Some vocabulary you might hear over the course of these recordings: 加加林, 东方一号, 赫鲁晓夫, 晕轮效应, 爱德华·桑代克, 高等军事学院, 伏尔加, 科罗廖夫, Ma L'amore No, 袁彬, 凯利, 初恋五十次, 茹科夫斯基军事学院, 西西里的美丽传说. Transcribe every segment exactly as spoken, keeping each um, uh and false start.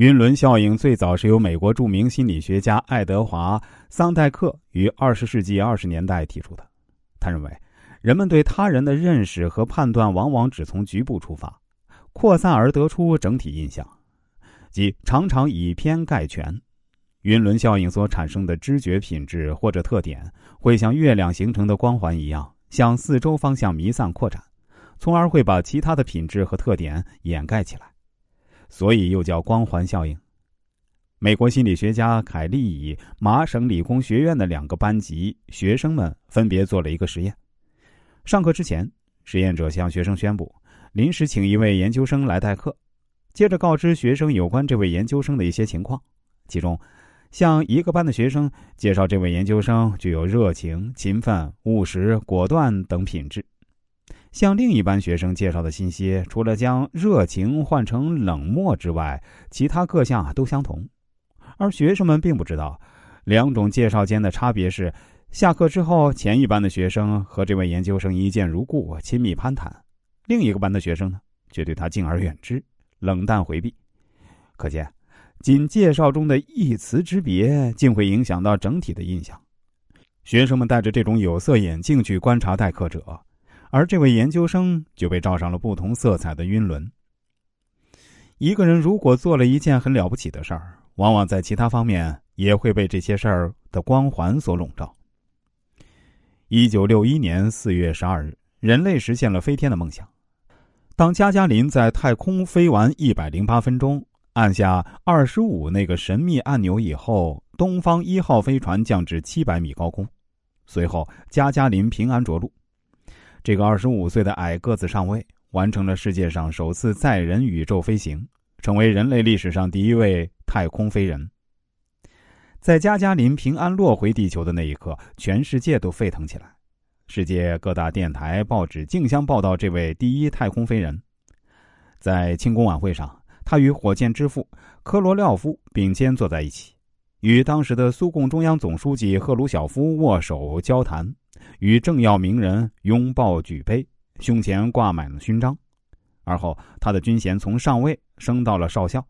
晕轮效应最早是由美国著名心理学家爱德华·桑代克于二十世纪二十年代提出的。他认为，人们对他人的认识和判断往往只从局部出发，扩散而得出整体印象，即常常以偏概全。晕轮效应所产生的知觉品质或者特点，会像月亮形成的光环一样，向四周方向弥散扩展，从而会把其他的品质和特点掩盖起来。所以又叫光环效应。美国心理学家凯利以麻省理工学院的两个班级学生们分别做了一个实验。上课之前，实验者向学生宣布临时请一位研究生来代课，接着告知学生有关这位研究生的一些情况，其中向一个班的学生介绍这位研究生具有热情、勤奋、务实、果断等品质。向另一班学生介绍的信息，除了将热情换成冷漠之外，其他各项都相同。而学生们并不知道，两种介绍间的差别是，下课之后，前一班的学生和这位研究生一见如故，亲密攀谈，另一个班的学生呢，却对他敬而远之，冷淡回避。可见，仅介绍中的一词之别，竟会影响到整体的印象。学生们戴着这种有色眼镜去观察代课者，而这位研究生就被罩上了不同色彩的晕轮。一个人如果做了一件很了不起的事儿，往往在其他方面也会被这些事儿的光环所笼罩。一九六一年四月十二日，人类实现了飞天的梦想。当加加林在太空飞完一百零八分钟，按下二十五那个神秘按钮以后，东方一号飞船降至七百米高空，随后加加林平安着陆。这个二十五岁的矮个子上尉完成了世界上首次载人宇宙飞行，成为人类历史上第一位太空飞人。在加加林平安落回地球的那一刻，全世界都沸腾起来，世界各大电台、报纸竞相报道这位第一太空飞人。在庆功晚会上，他与火箭之父科罗廖夫并肩坐在一起，与当时的苏共中央总书记赫鲁晓夫握手交谈，与政要名人拥抱举杯，胸前挂满了勋章。而后他的军衔从上尉升到了少校，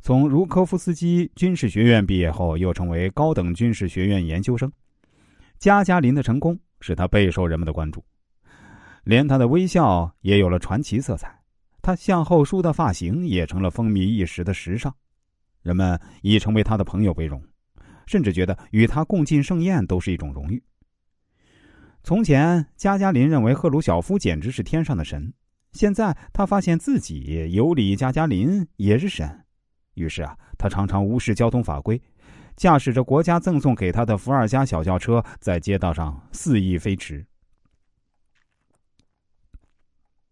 从茹科夫斯基军事学院毕业后，又成为高等军事学院研究生。加加林的成功使他备受人们的关注，连他的微笑也有了传奇色彩，他向后梳的发型也成了风靡一时的时尚，人们以成为他的朋友为荣，甚至觉得与他共进盛宴都是一种荣誉。从前，加加林认为赫鲁晓夫简直是天上的神，现在他发现自己有理加加林也是神。于是啊，他常常无视交通法规，驾驶着国家赠送给他的伏尔加小轿车，在街道上肆意飞驰。